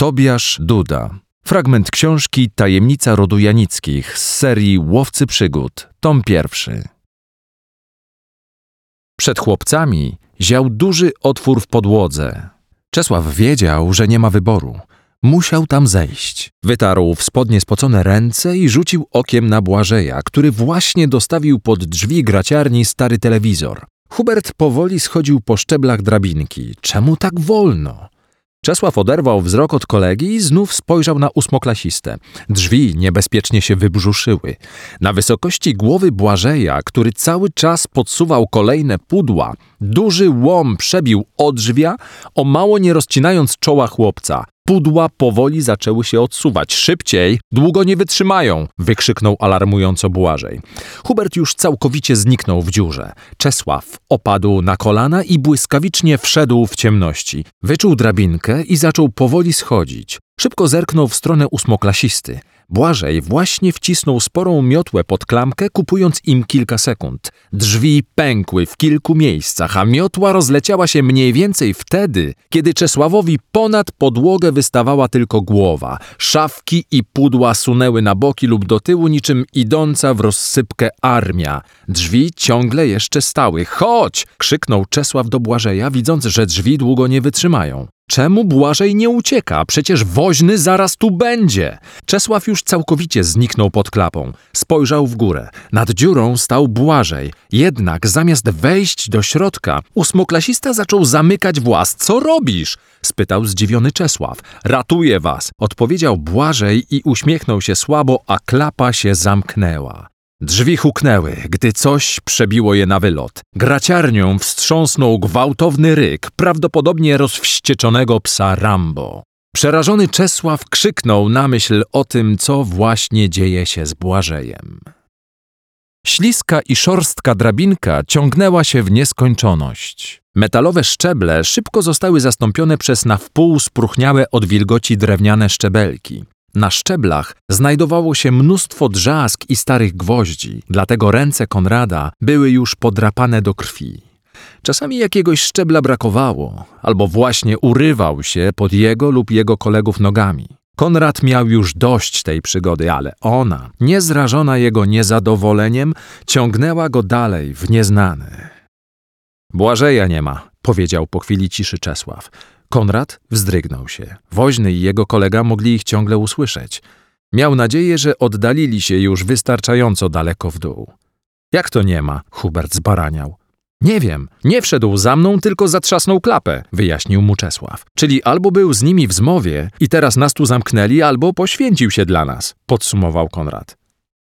Tobiasz Duda. Fragment książki Tajemnica Rodu Janickich z serii Łowcy Przygód, tom pierwszy. Przed chłopcami ział duży otwór w podłodze. Czesław wiedział, że nie ma wyboru. Musiał tam zejść. Wytarł w spodnie spocone ręce i rzucił okiem na Błażeja, który właśnie dostawił pod drzwi graciarni stary telewizor. Hubert powoli schodził po szczeblach drabinki. Czemu tak wolno? Czesław oderwał wzrok od kolegi i znów spojrzał na ósmoklasistę. Drzwi niebezpiecznie się wybrzuszyły. Na wysokości głowy Błażeja, który cały czas podsuwał kolejne pudła, duży łom przebił odrzwia, o mało nie rozcinając czoła chłopca. Pudła powoli zaczęły się odsuwać. Szybciej, długo nie wytrzymają, wykrzyknął alarmująco Błażej. Hubert już całkowicie zniknął w dziurze. Czesław opadł na kolana i błyskawicznie wszedł w ciemności. Wyczuł drabinkę i zaczął powoli schodzić. Szybko zerknął w stronę ósmoklasisty. Błażej właśnie wcisnął sporą miotłę pod klamkę, kupując im kilka sekund. Drzwi pękły w kilku miejscach, a miotła rozleciała się mniej więcej wtedy, kiedy Czesławowi ponad podłogę wystawała tylko głowa. Szafki i pudła sunęły na boki lub do tyłu niczym idąca w rozsypkę armia. Drzwi ciągle jeszcze stały. Chodź! Krzyknął Czesław do Błażeja, widząc, że drzwi długo nie wytrzymają. Czemu Błażej nie ucieka? Przecież woźny zaraz tu będzie. Czesław już całkowicie zniknął pod klapą. Spojrzał w górę. Nad dziurą stał Błażej. Jednak zamiast wejść do środka, ósmoklasista zaczął zamykać włas. Co robisz? Spytał zdziwiony Czesław. Ratuję was, odpowiedział Błażej i uśmiechnął się słabo, a klapa się zamknęła. Drzwi huknęły, gdy coś przebiło je na wylot. Graciarnią wstrząsnął gwałtowny ryk, prawdopodobnie rozwścieczonego psa Rambo. Przerażony Czesław krzyknął na myśl o tym, co właśnie dzieje się z Błażejem. Śliska i szorstka drabinka ciągnęła się w nieskończoność. Metalowe szczeble szybko zostały zastąpione przez na wpół spróchniałe od wilgoci drewniane szczebelki. Na szczeblach znajdowało się mnóstwo drzazg i starych gwoździ, dlatego ręce Konrada były już podrapane do krwi. Czasami jakiegoś szczebla brakowało, albo właśnie urywał się pod jego lub jego kolegów nogami. Konrad miał już dość tej przygody, ale ona, niezrażona jego niezadowoleniem, ciągnęła go dalej w nieznane. Błażeja nie ma, powiedział po chwili ciszy Czesław. Konrad wzdrygnął się. Woźny i jego kolega mogli ich ciągle usłyszeć. Miał nadzieję, że oddalili się już wystarczająco daleko w dół. Jak to nie ma? Hubert zbaraniał. Nie wiem, nie wszedł za mną, tylko zatrzasnął klapę, wyjaśnił mu Czesław. Czyli albo był z nimi w zmowie i teraz nas tu zamknęli, albo poświęcił się dla nas, podsumował Konrad.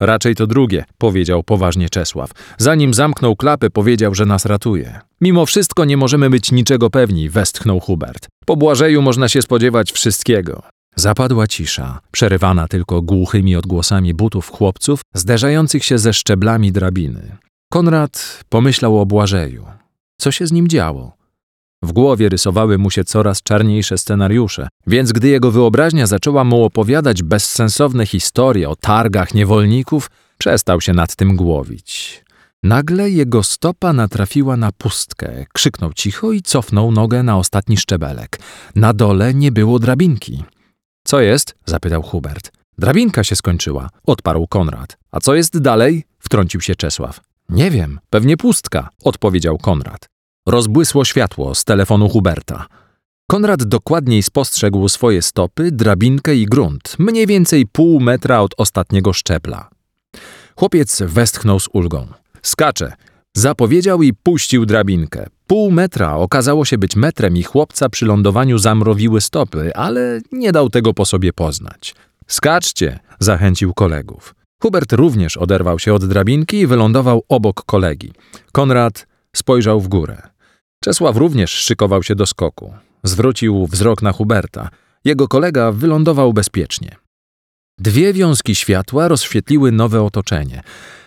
Raczej to drugie, powiedział poważnie Czesław. Zanim zamknął klapę, powiedział, że nas ratuje. Mimo wszystko nie możemy być niczego pewni, westchnął Hubert. Po Błażeju można się spodziewać wszystkiego. Zapadła cisza, przerywana tylko głuchymi odgłosami butów chłopców, zderzających się ze szczeblami drabiny. Konrad pomyślał o Błażeju. Co się z nim działo? W głowie rysowały mu się coraz czarniejsze scenariusze, więc gdy jego wyobraźnia zaczęła mu opowiadać bezsensowne historie o targach niewolników, przestał się nad tym głowić. Nagle jego stopa natrafiła na pustkę, krzyknął cicho i cofnął nogę na ostatni szczebelek. Na dole nie było drabinki. – Co jest? – zapytał Hubert. – Drabinka się skończyła – odparł Konrad. – A co jest dalej? – wtrącił się Czesław. – Nie wiem, pewnie pustka – odpowiedział Konrad. Rozbłysło światło z telefonu Huberta. Konrad dokładniej spostrzegł swoje stopy, drabinkę i grunt, mniej więcej pół metra od ostatniego szczebla. Chłopiec westchnął z ulgą. Skacze! Zapowiedział i puścił drabinkę. Pół metra okazało się być metrem i chłopca przy lądowaniu zamrowiły stopy, ale nie dał tego po sobie poznać. Skaczcie! Zachęcił kolegów. Hubert również oderwał się od drabinki i wylądował obok kolegi. Konrad spojrzał w górę. Czesław również szykował się do skoku. Zwrócił wzrok na Huberta. Jego kolega wylądował bezpiecznie. Dwie wiązki światła rozświetliły nowe otoczenie.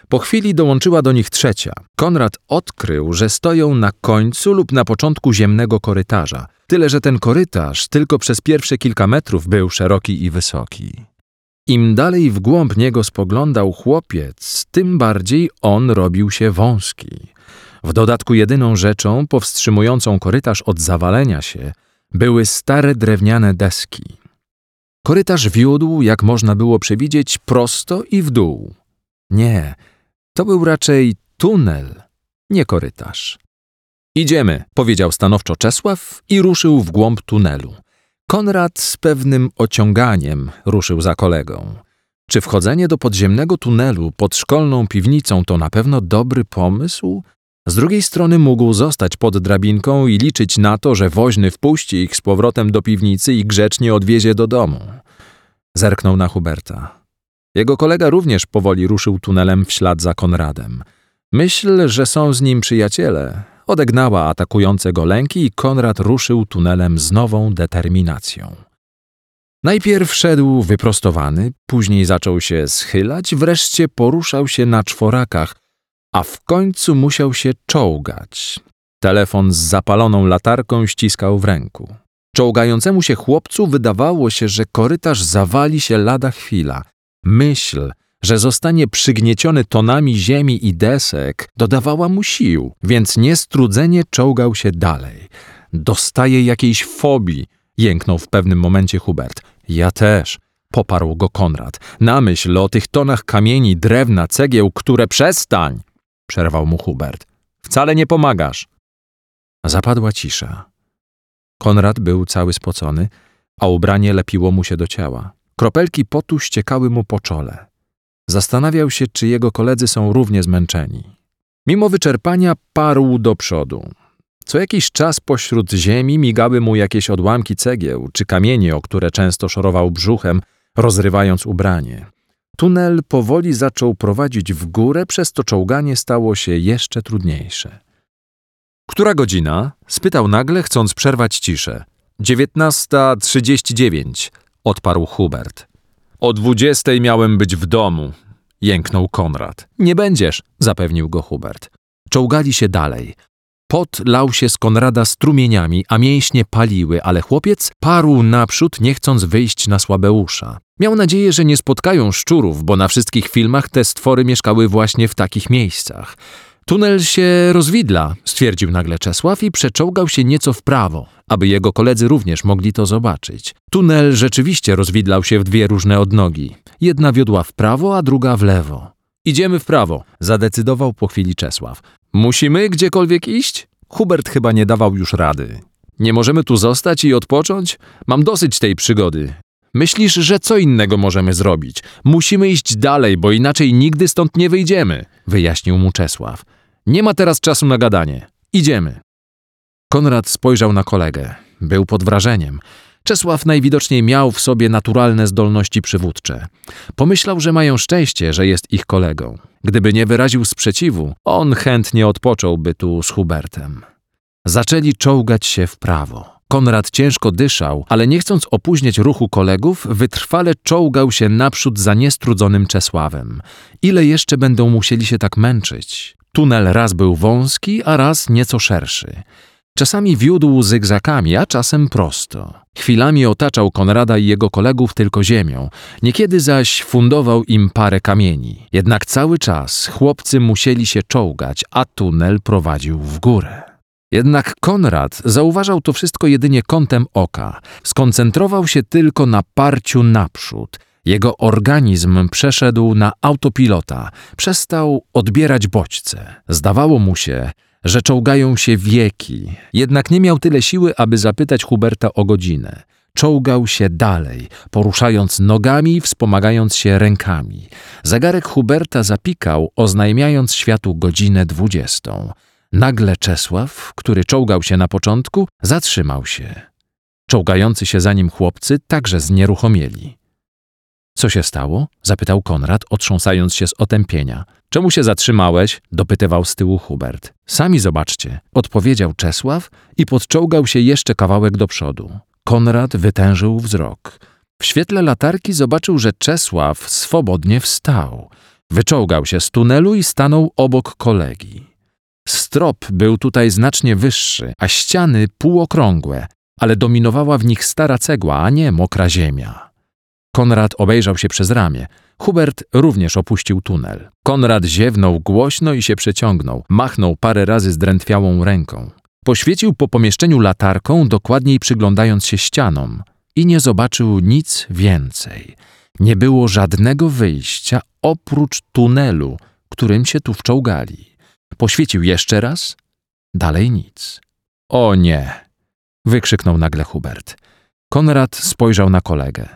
Po chwili dołączyła do nich trzecia. Konrad odkrył, że stoją na końcu lub na początku ziemnego korytarza. Tyle, że ten korytarz tylko przez pierwsze kilka metrów był szeroki i wysoki. Im dalej w głąb niego spoglądał chłopiec, tym bardziej on robił się wąski. W dodatku jedyną rzeczą powstrzymującą korytarz od zawalenia się były stare drewniane deski. Korytarz wiódł, jak można było przewidzieć, prosto i w dół. Nie, to był raczej tunel, nie korytarz. Idziemy, powiedział stanowczo Czesław i ruszył w głąb tunelu. Konrad z pewnym ociąganiem ruszył za kolegą. Czy wchodzenie do podziemnego tunelu pod szkolną piwnicą to na pewno dobry pomysł? Z drugiej strony mógł zostać pod drabinką i liczyć na to, że woźny wpuści ich z powrotem do piwnicy i grzecznie odwiezie do domu. Zerknął na Huberta. Jego kolega również powoli ruszył tunelem w ślad za Konradem. Myśl, że są z nim przyjaciele, odegnała atakujące go lęki i Konrad ruszył tunelem z nową determinacją. Najpierw szedł wyprostowany, później zaczął się schylać, wreszcie poruszał się na czworakach, a w końcu musiał się czołgać. Telefon z zapaloną latarką ściskał w ręku. Czołgającemu się chłopcu wydawało się, że korytarz zawali się lada chwila. Myśl, że zostanie przygnieciony tonami ziemi i desek, dodawała mu sił, więc niestrudzenie czołgał się dalej. Dostaje jakiejś fobii, jęknął w pewnym momencie Hubert. Ja też, poparł go Konrad. Na myśl o tych tonach kamieni, drewna, cegieł, które... Przestań! Przerwał mu Hubert. Wcale nie pomagasz. Zapadła cisza. Konrad był cały spocony, a ubranie lepiło mu się do ciała. Kropelki potu ściekały mu po czole. Zastanawiał się, czy jego koledzy są równie zmęczeni. Mimo wyczerpania parł do przodu. Co jakiś czas pośród ziemi migały mu jakieś odłamki cegieł czy kamienie, o które często szorował brzuchem, rozrywając ubranie. Tunel powoli zaczął prowadzić w górę, przez to czołganie stało się jeszcze trudniejsze. – Która godzina? – spytał nagle, chcąc przerwać ciszę. – 19:39 – odparł Hubert. – O 20:00 miałem być w domu – jęknął Konrad. – Nie będziesz – zapewnił go Hubert. Czołgali się dalej. Pot lał się z Konrada strumieniami, a mięśnie paliły, ale chłopiec parł naprzód, nie chcąc wyjść na słabeusza. Miał nadzieję, że nie spotkają szczurów, bo na wszystkich filmach te stwory mieszkały właśnie w takich miejscach. Tunel się rozwidla, stwierdził nagle Czesław i przeczołgał się nieco w prawo, aby jego koledzy również mogli to zobaczyć. Tunel rzeczywiście rozwidlał się w dwie różne odnogi. Jedna wiodła w prawo, a druga w lewo. Idziemy w prawo, zadecydował po chwili Czesław. Musimy gdziekolwiek iść? Hubert chyba nie dawał już rady. Nie możemy tu zostać i odpocząć? Mam dosyć tej przygody. Myślisz, że co innego możemy zrobić? Musimy iść dalej, bo inaczej nigdy stąd nie wyjdziemy, wyjaśnił mu Czesław. Nie ma teraz czasu na gadanie. Idziemy. Konrad spojrzał na kolegę. Był pod wrażeniem. Czesław najwidoczniej miał w sobie naturalne zdolności przywódcze. Pomyślał, że mają szczęście, że jest ich kolegą. Gdyby nie wyraził sprzeciwu, on chętnie odpocząłby tu z Hubertem. Zaczęli czołgać się w prawo. Konrad ciężko dyszał, ale nie chcąc opóźniać ruchu kolegów, wytrwale czołgał się naprzód za niestrudzonym Czesławem. Ile jeszcze będą musieli się tak męczyć? Tunel raz był wąski, a raz nieco szerszy. Czasami wiódł zygzakami, a czasem prosto. Chwilami otaczał Konrada i jego kolegów tylko ziemią, niekiedy zaś fundował im parę kamieni. Jednak cały czas chłopcy musieli się czołgać, a tunel prowadził w górę. Jednak Konrad zauważał to wszystko jedynie kątem oka. Skoncentrował się tylko na parciu naprzód. Jego organizm przeszedł na autopilota. Przestał odbierać bodźce. Zdawało mu się, że czołgają się wieki. Jednak nie miał tyle siły, aby zapytać Huberta o godzinę. Czołgał się dalej, poruszając nogami i wspomagając się rękami. Zegarek Huberta zapikał, oznajmiając światu godzinę 20. Nagle Czesław, który czołgał się na początku, zatrzymał się. Czołgający się za nim chłopcy także znieruchomieli. – Co się stało? – zapytał Konrad, otrząsając się z otępienia. – Czemu się zatrzymałeś? – dopytywał z tyłu Hubert. – Sami zobaczcie – odpowiedział Czesław i podczołgał się jeszcze kawałek do przodu. Konrad wytężył wzrok. W świetle latarki zobaczył, że Czesław swobodnie wstał. Wyczołgał się z tunelu i stanął obok kolegi. Strop był tutaj znacznie wyższy, a ściany półokrągłe, ale dominowała w nich stara cegła, a nie mokra ziemia. Konrad obejrzał się przez ramię. Hubert również opuścił tunel. Konrad ziewnął głośno i się przeciągnął. Machnął parę razy zdrętwiałą ręką. Poświecił po pomieszczeniu latarką, dokładniej przyglądając się ścianom. i nie zobaczył nic więcej. Nie było żadnego wyjścia oprócz tunelu, którym się tu wczołgali. Poświecił jeszcze raz, dalej nic. O nie! Wykrzyknął nagle Hubert. Konrad spojrzał na kolegę.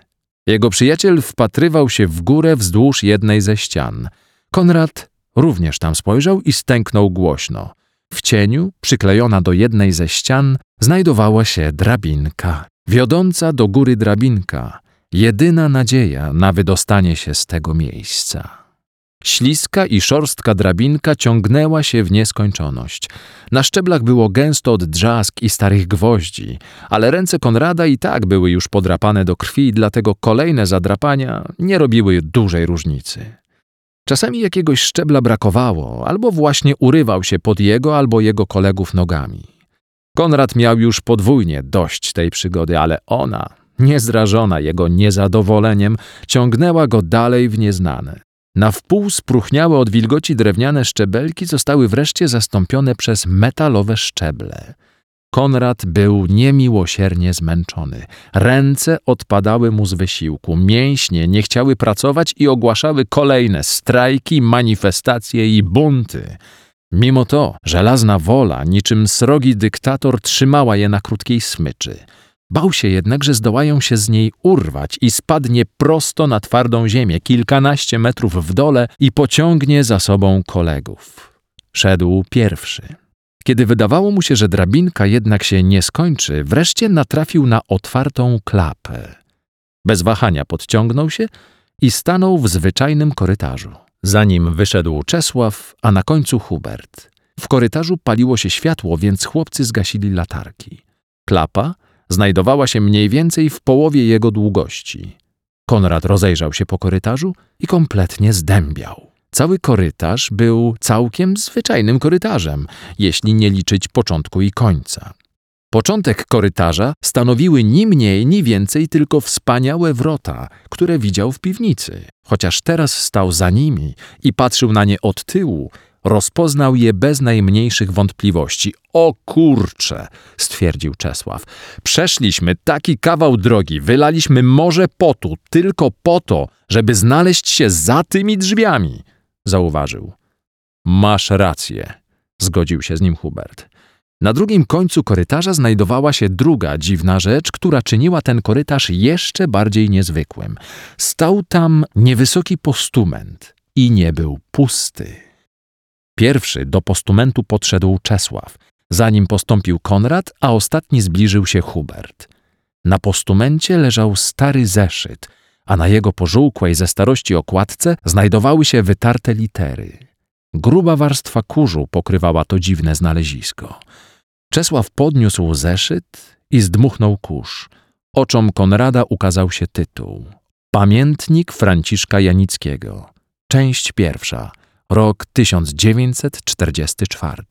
Jego przyjaciel wpatrywał się w górę wzdłuż jednej ze ścian. Konrad również tam spojrzał i stęknął głośno. W cieniu, przyklejona do jednej ze ścian, znajdowała się drabinka. Wiodąca do góry drabinka. Jedyna nadzieja na wydostanie się z tego miejsca. Śliska i szorstka drabinka ciągnęła się w nieskończoność. Na szczeblach było gęsto od drzazg i starych gwoździ, ale ręce Konrada i tak były już podrapane do krwi, dlatego kolejne zadrapania nie robiły dużej różnicy. Czasami jakiegoś szczebla brakowało, albo właśnie urywał się pod jego albo jego kolegów nogami. Konrad miał już podwójnie dość tej przygody, ale ona, niezrażona jego niezadowoleniem, ciągnęła go dalej w nieznane. Na wpół spróchniałe od wilgoci drewniane szczebelki zostały wreszcie zastąpione przez metalowe szczeble. Konrad był niemiłosiernie zmęczony. Ręce odpadały mu z wysiłku, mięśnie nie chciały pracować i ogłaszały kolejne strajki, manifestacje i bunty. Mimo to żelazna wola, niczym srogi dyktator, trzymała je na krótkiej smyczy. Bał się jednak, że zdołają się z niej urwać i spadnie prosto na twardą ziemię, kilkanaście metrów w dole i pociągnie za sobą kolegów. Szedł pierwszy. Kiedy wydawało mu się, że drabinka jednak się nie skończy, wreszcie natrafił na otwartą klapę. Bez wahania podciągnął się i stanął w zwyczajnym korytarzu. Za nim wyszedł Czesław, a na końcu Hubert. W korytarzu paliło się światło, więc chłopcy zgasili latarki. Klapa znajdowała się mniej więcej w połowie jego długości. Konrad rozejrzał się po korytarzu i kompletnie zdębiał. Cały korytarz był całkiem zwyczajnym korytarzem, jeśli nie liczyć początku i końca. Początek korytarza stanowiły ni mniej, ni więcej tylko wspaniałe wrota, które widział w piwnicy. Chociaż teraz stał za nimi i patrzył na nie od tyłu, rozpoznał je bez najmniejszych wątpliwości. O kurcze, stwierdził Czesław. Przeszliśmy taki kawał drogi, wylaliśmy morze potu tylko po to, żeby znaleźć się za tymi drzwiami, zauważył. Masz rację, zgodził się z nim Hubert. Na drugim końcu korytarza znajdowała się druga dziwna rzecz, która czyniła ten korytarz jeszcze bardziej niezwykłym. Stał tam niewysoki postument i nie był pusty. Pierwszy do postumentu podszedł Czesław, za nim postąpił Konrad, a ostatni zbliżył się Hubert. Na postumencie leżał stary zeszyt, a na jego pożółkłej ze starości okładce znajdowały się wytarte litery. Gruba warstwa kurzu pokrywała to dziwne znalezisko. Czesław podniósł zeszyt i zdmuchnął kurz. Oczom Konrada ukazał się tytuł. Pamiętnik Franciszka Janickiego. Część pierwsza. Rok 1944.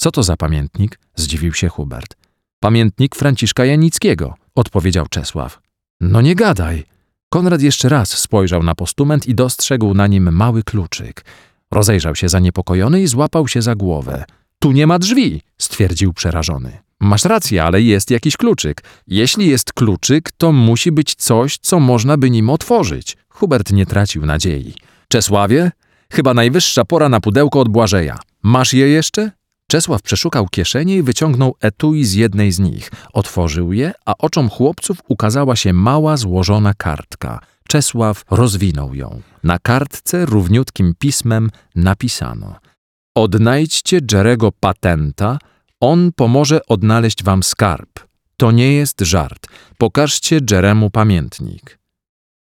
Co to za pamiętnik? Zdziwił się Hubert. Pamiętnik Franciszka Janickiego, odpowiedział Czesław. No nie gadaj. Konrad jeszcze raz spojrzał na postument i dostrzegł na nim mały kluczyk. Rozejrzał się zaniepokojony i złapał się za głowę. Tu nie ma drzwi, stwierdził przerażony. Masz rację, ale jest jakiś kluczyk. Jeśli jest kluczyk, to musi być coś, co można by nim otworzyć. Hubert nie tracił nadziei. Czesławie? Chyba najwyższa pora na pudełko od Błażeja. Masz je jeszcze? Czesław przeszukał kieszenie i wyciągnął etui z jednej z nich. Otworzył je, a oczom chłopców ukazała się mała, złożona kartka. Czesław rozwinął ją. Na kartce równiutkim pismem napisano: Odnajdźcie Jerzego Patenta, on pomoże odnaleźć wam skarb. To nie jest żart. Pokażcie Jeremu pamiętnik.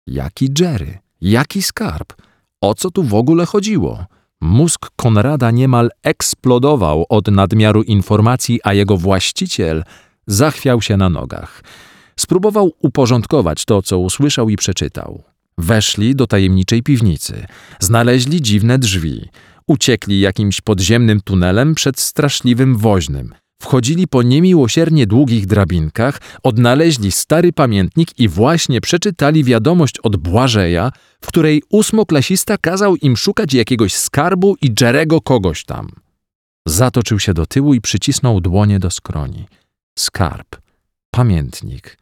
Jaki Jerry? Jaki skarb? O co tu w ogóle chodziło? Mózg Konrada niemal eksplodował od nadmiaru informacji, a jego właściciel zachwiał się na nogach. Spróbował uporządkować to, co usłyszał i przeczytał. Weszli do tajemniczej piwnicy. Znaleźli dziwne drzwi. Uciekli jakimś podziemnym tunelem przed straszliwym woźnym. Wchodzili po niemiłosiernie długich drabinkach, odnaleźli stary pamiętnik i właśnie przeczytali wiadomość od Błażeja, w której ósmoklasista kazał im szukać jakiegoś skarbu i Jerego kogoś tam. Zatoczył się do tyłu i przycisnął dłonie do skroni. Skarb. Pamiętnik.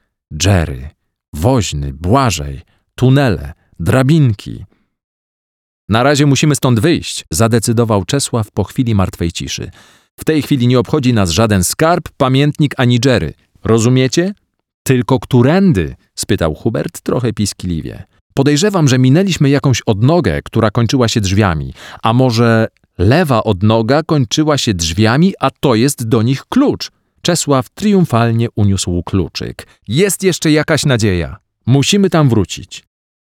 Jerry, woźny, Błażej, tunele, drabinki. Na razie musimy stąd wyjść, zadecydował Czesław po chwili martwej ciszy. W tej chwili nie obchodzi nas żaden skarb, pamiętnik ani Jerry. Rozumiecie? Tylko którędy? Spytał Hubert trochę piskliwie. Podejrzewam, że minęliśmy jakąś odnogę, która kończyła się drzwiami. A może lewa odnoga kończyła się drzwiami, a to jest do nich klucz. Czesław triumfalnie uniósł kluczyk. Jest jeszcze jakaś nadzieja. Musimy tam wrócić.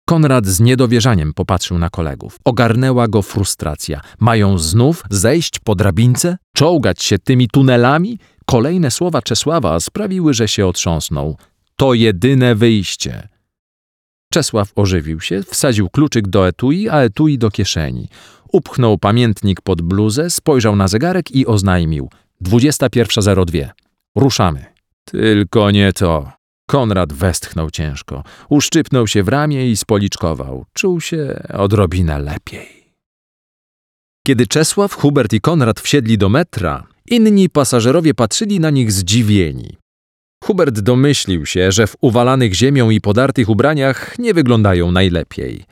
Konrad z niedowierzaniem popatrzył na kolegów. Ogarnęła go frustracja. Mają znów zejść po drabince? Czołgać się tymi tunelami? Kolejne słowa Czesława sprawiły, że się otrząsnął. To jedyne wyjście. Czesław ożywił się, wsadził kluczyk do etui, a etui do kieszeni. Upchnął pamiętnik pod bluzę, spojrzał na zegarek i oznajmił. 21:02. Ruszamy. Tylko nie to. Konrad westchnął ciężko. Uszczypnął się w ramię i spoliczkował. Czuł się odrobinę lepiej. Kiedy Czesław, Hubert i Konrad wsiedli do metra, inni pasażerowie patrzyli na nich zdziwieni. Hubert domyślił się, że w uwalanych ziemią i podartych ubraniach nie wyglądają najlepiej.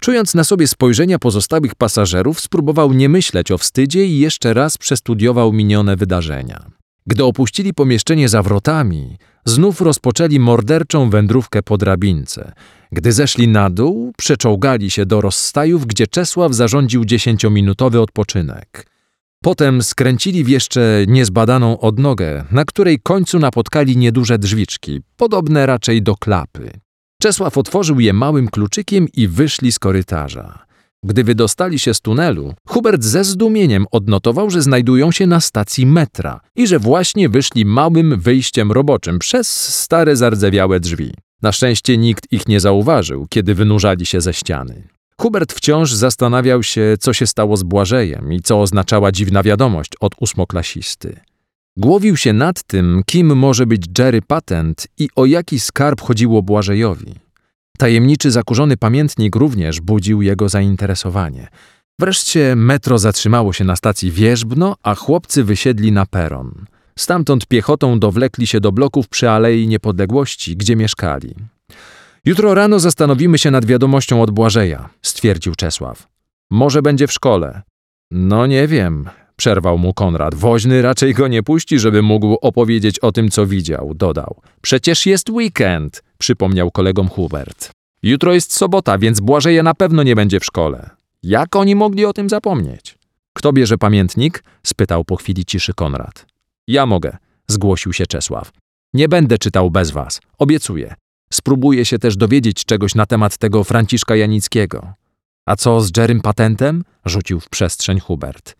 Czując na sobie spojrzenia pozostałych pasażerów, spróbował nie myśleć o wstydzie i jeszcze raz przestudiował minione wydarzenia. Gdy opuścili pomieszczenie za wrotami, znów rozpoczęli morderczą wędrówkę po drabince. Gdy zeszli na dół, przeczołgali się do rozstajów, gdzie Czesław zarządził 10-minutowy odpoczynek. Potem skręcili w jeszcze niezbadaną odnogę, na której końcu napotkali nieduże drzwiczki, podobne raczej do klapy. Czesław otworzył je małym kluczykiem i wyszli z korytarza. Gdy wydostali się z tunelu, Hubert ze zdumieniem odnotował, że znajdują się na stacji metra i że właśnie wyszli małym wyjściem roboczym przez stare zardzewiałe drzwi. Na szczęście nikt ich nie zauważył, kiedy wynurzali się ze ściany. Hubert wciąż zastanawiał się, co się stało z Błażejem i co oznaczała dziwna wiadomość od ósmoklasisty. Głowił się nad tym, kim może być Jerzy Patent i o jaki skarb chodziło Błażejowi. Tajemniczy, zakurzony pamiętnik również budził jego zainteresowanie. Wreszcie metro zatrzymało się na stacji Wierzbno, a chłopcy wysiedli na peron. Stamtąd piechotą dowlekli się do bloków przy Alei Niepodległości, gdzie mieszkali. Jutro rano zastanowimy się nad wiadomością od Błażeja, stwierdził Czesław. Może będzie w szkole. No nie wiem, przerwał mu Konrad. Woźny raczej go nie puści, żeby mógł opowiedzieć o tym, co widział, dodał. Przecież jest weekend, przypomniał kolegom Hubert. Jutro jest sobota, więc Błażeja na pewno nie będzie w szkole. Jak oni mogli o tym zapomnieć? Kto bierze pamiętnik? Spytał po chwili ciszy Konrad. Ja mogę, zgłosił się Czesław. Nie będę czytał bez was, obiecuję. Spróbuję się też dowiedzieć czegoś na temat tego Franciszka Janickiego. A co z Jerrym Patentem? Rzucił w przestrzeń Hubert.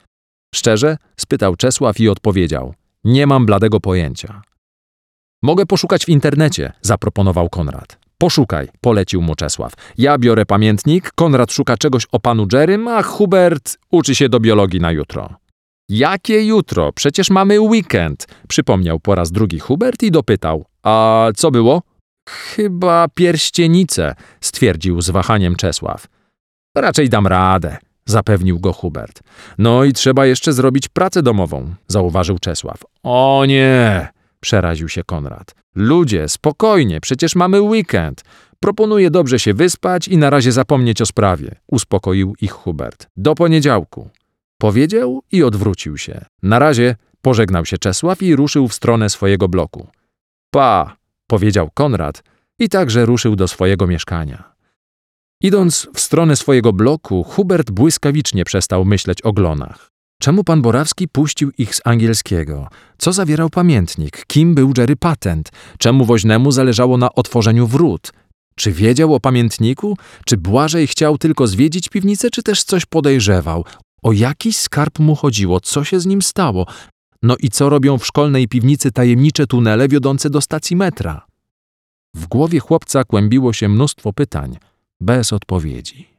Szczerze? Spytał Czesław i odpowiedział. Nie mam bladego pojęcia. Mogę poszukać w internecie, zaproponował Konrad. Poszukaj, polecił mu Czesław. Ja biorę pamiętnik, Konrad szuka czegoś o panu Jerrym, a Hubert uczy się do biologii na jutro. Jakie jutro? Przecież mamy weekend, przypomniał po raz drugi Hubert i dopytał. A co było? Chyba pierścienice, stwierdził z wahaniem Czesław. Raczej dam radę, zapewnił go Hubert. No i trzeba jeszcze zrobić pracę domową, zauważył Czesław. O nie, przeraził się Konrad. Ludzie, spokojnie, przecież mamy weekend. Proponuję dobrze się wyspać i na razie zapomnieć o sprawie, uspokoił ich Hubert. Do poniedziałku. Powiedział i odwrócił się. Na razie pożegnał się Czesław i ruszył w stronę swojego bloku. Pa! Powiedział Konrad i także ruszył do swojego mieszkania. Idąc w stronę swojego bloku, Hubert błyskawicznie przestał myśleć o glonach. Czemu pan Borowski puścił ich z angielskiego? Co zawierał pamiętnik? Kim był Jerry Patent? Czemu woźnemu zależało na otworzeniu wrót? Czy wiedział o pamiętniku? Czy Błażej chciał tylko zwiedzić piwnicę, czy też coś podejrzewał? O jaki skarb mu chodziło? Co się z nim stało? No i co robią w szkolnej piwnicy tajemnicze tunele wiodące do stacji metra? W głowie chłopca kłębiło się mnóstwo pytań, bez odpowiedzi.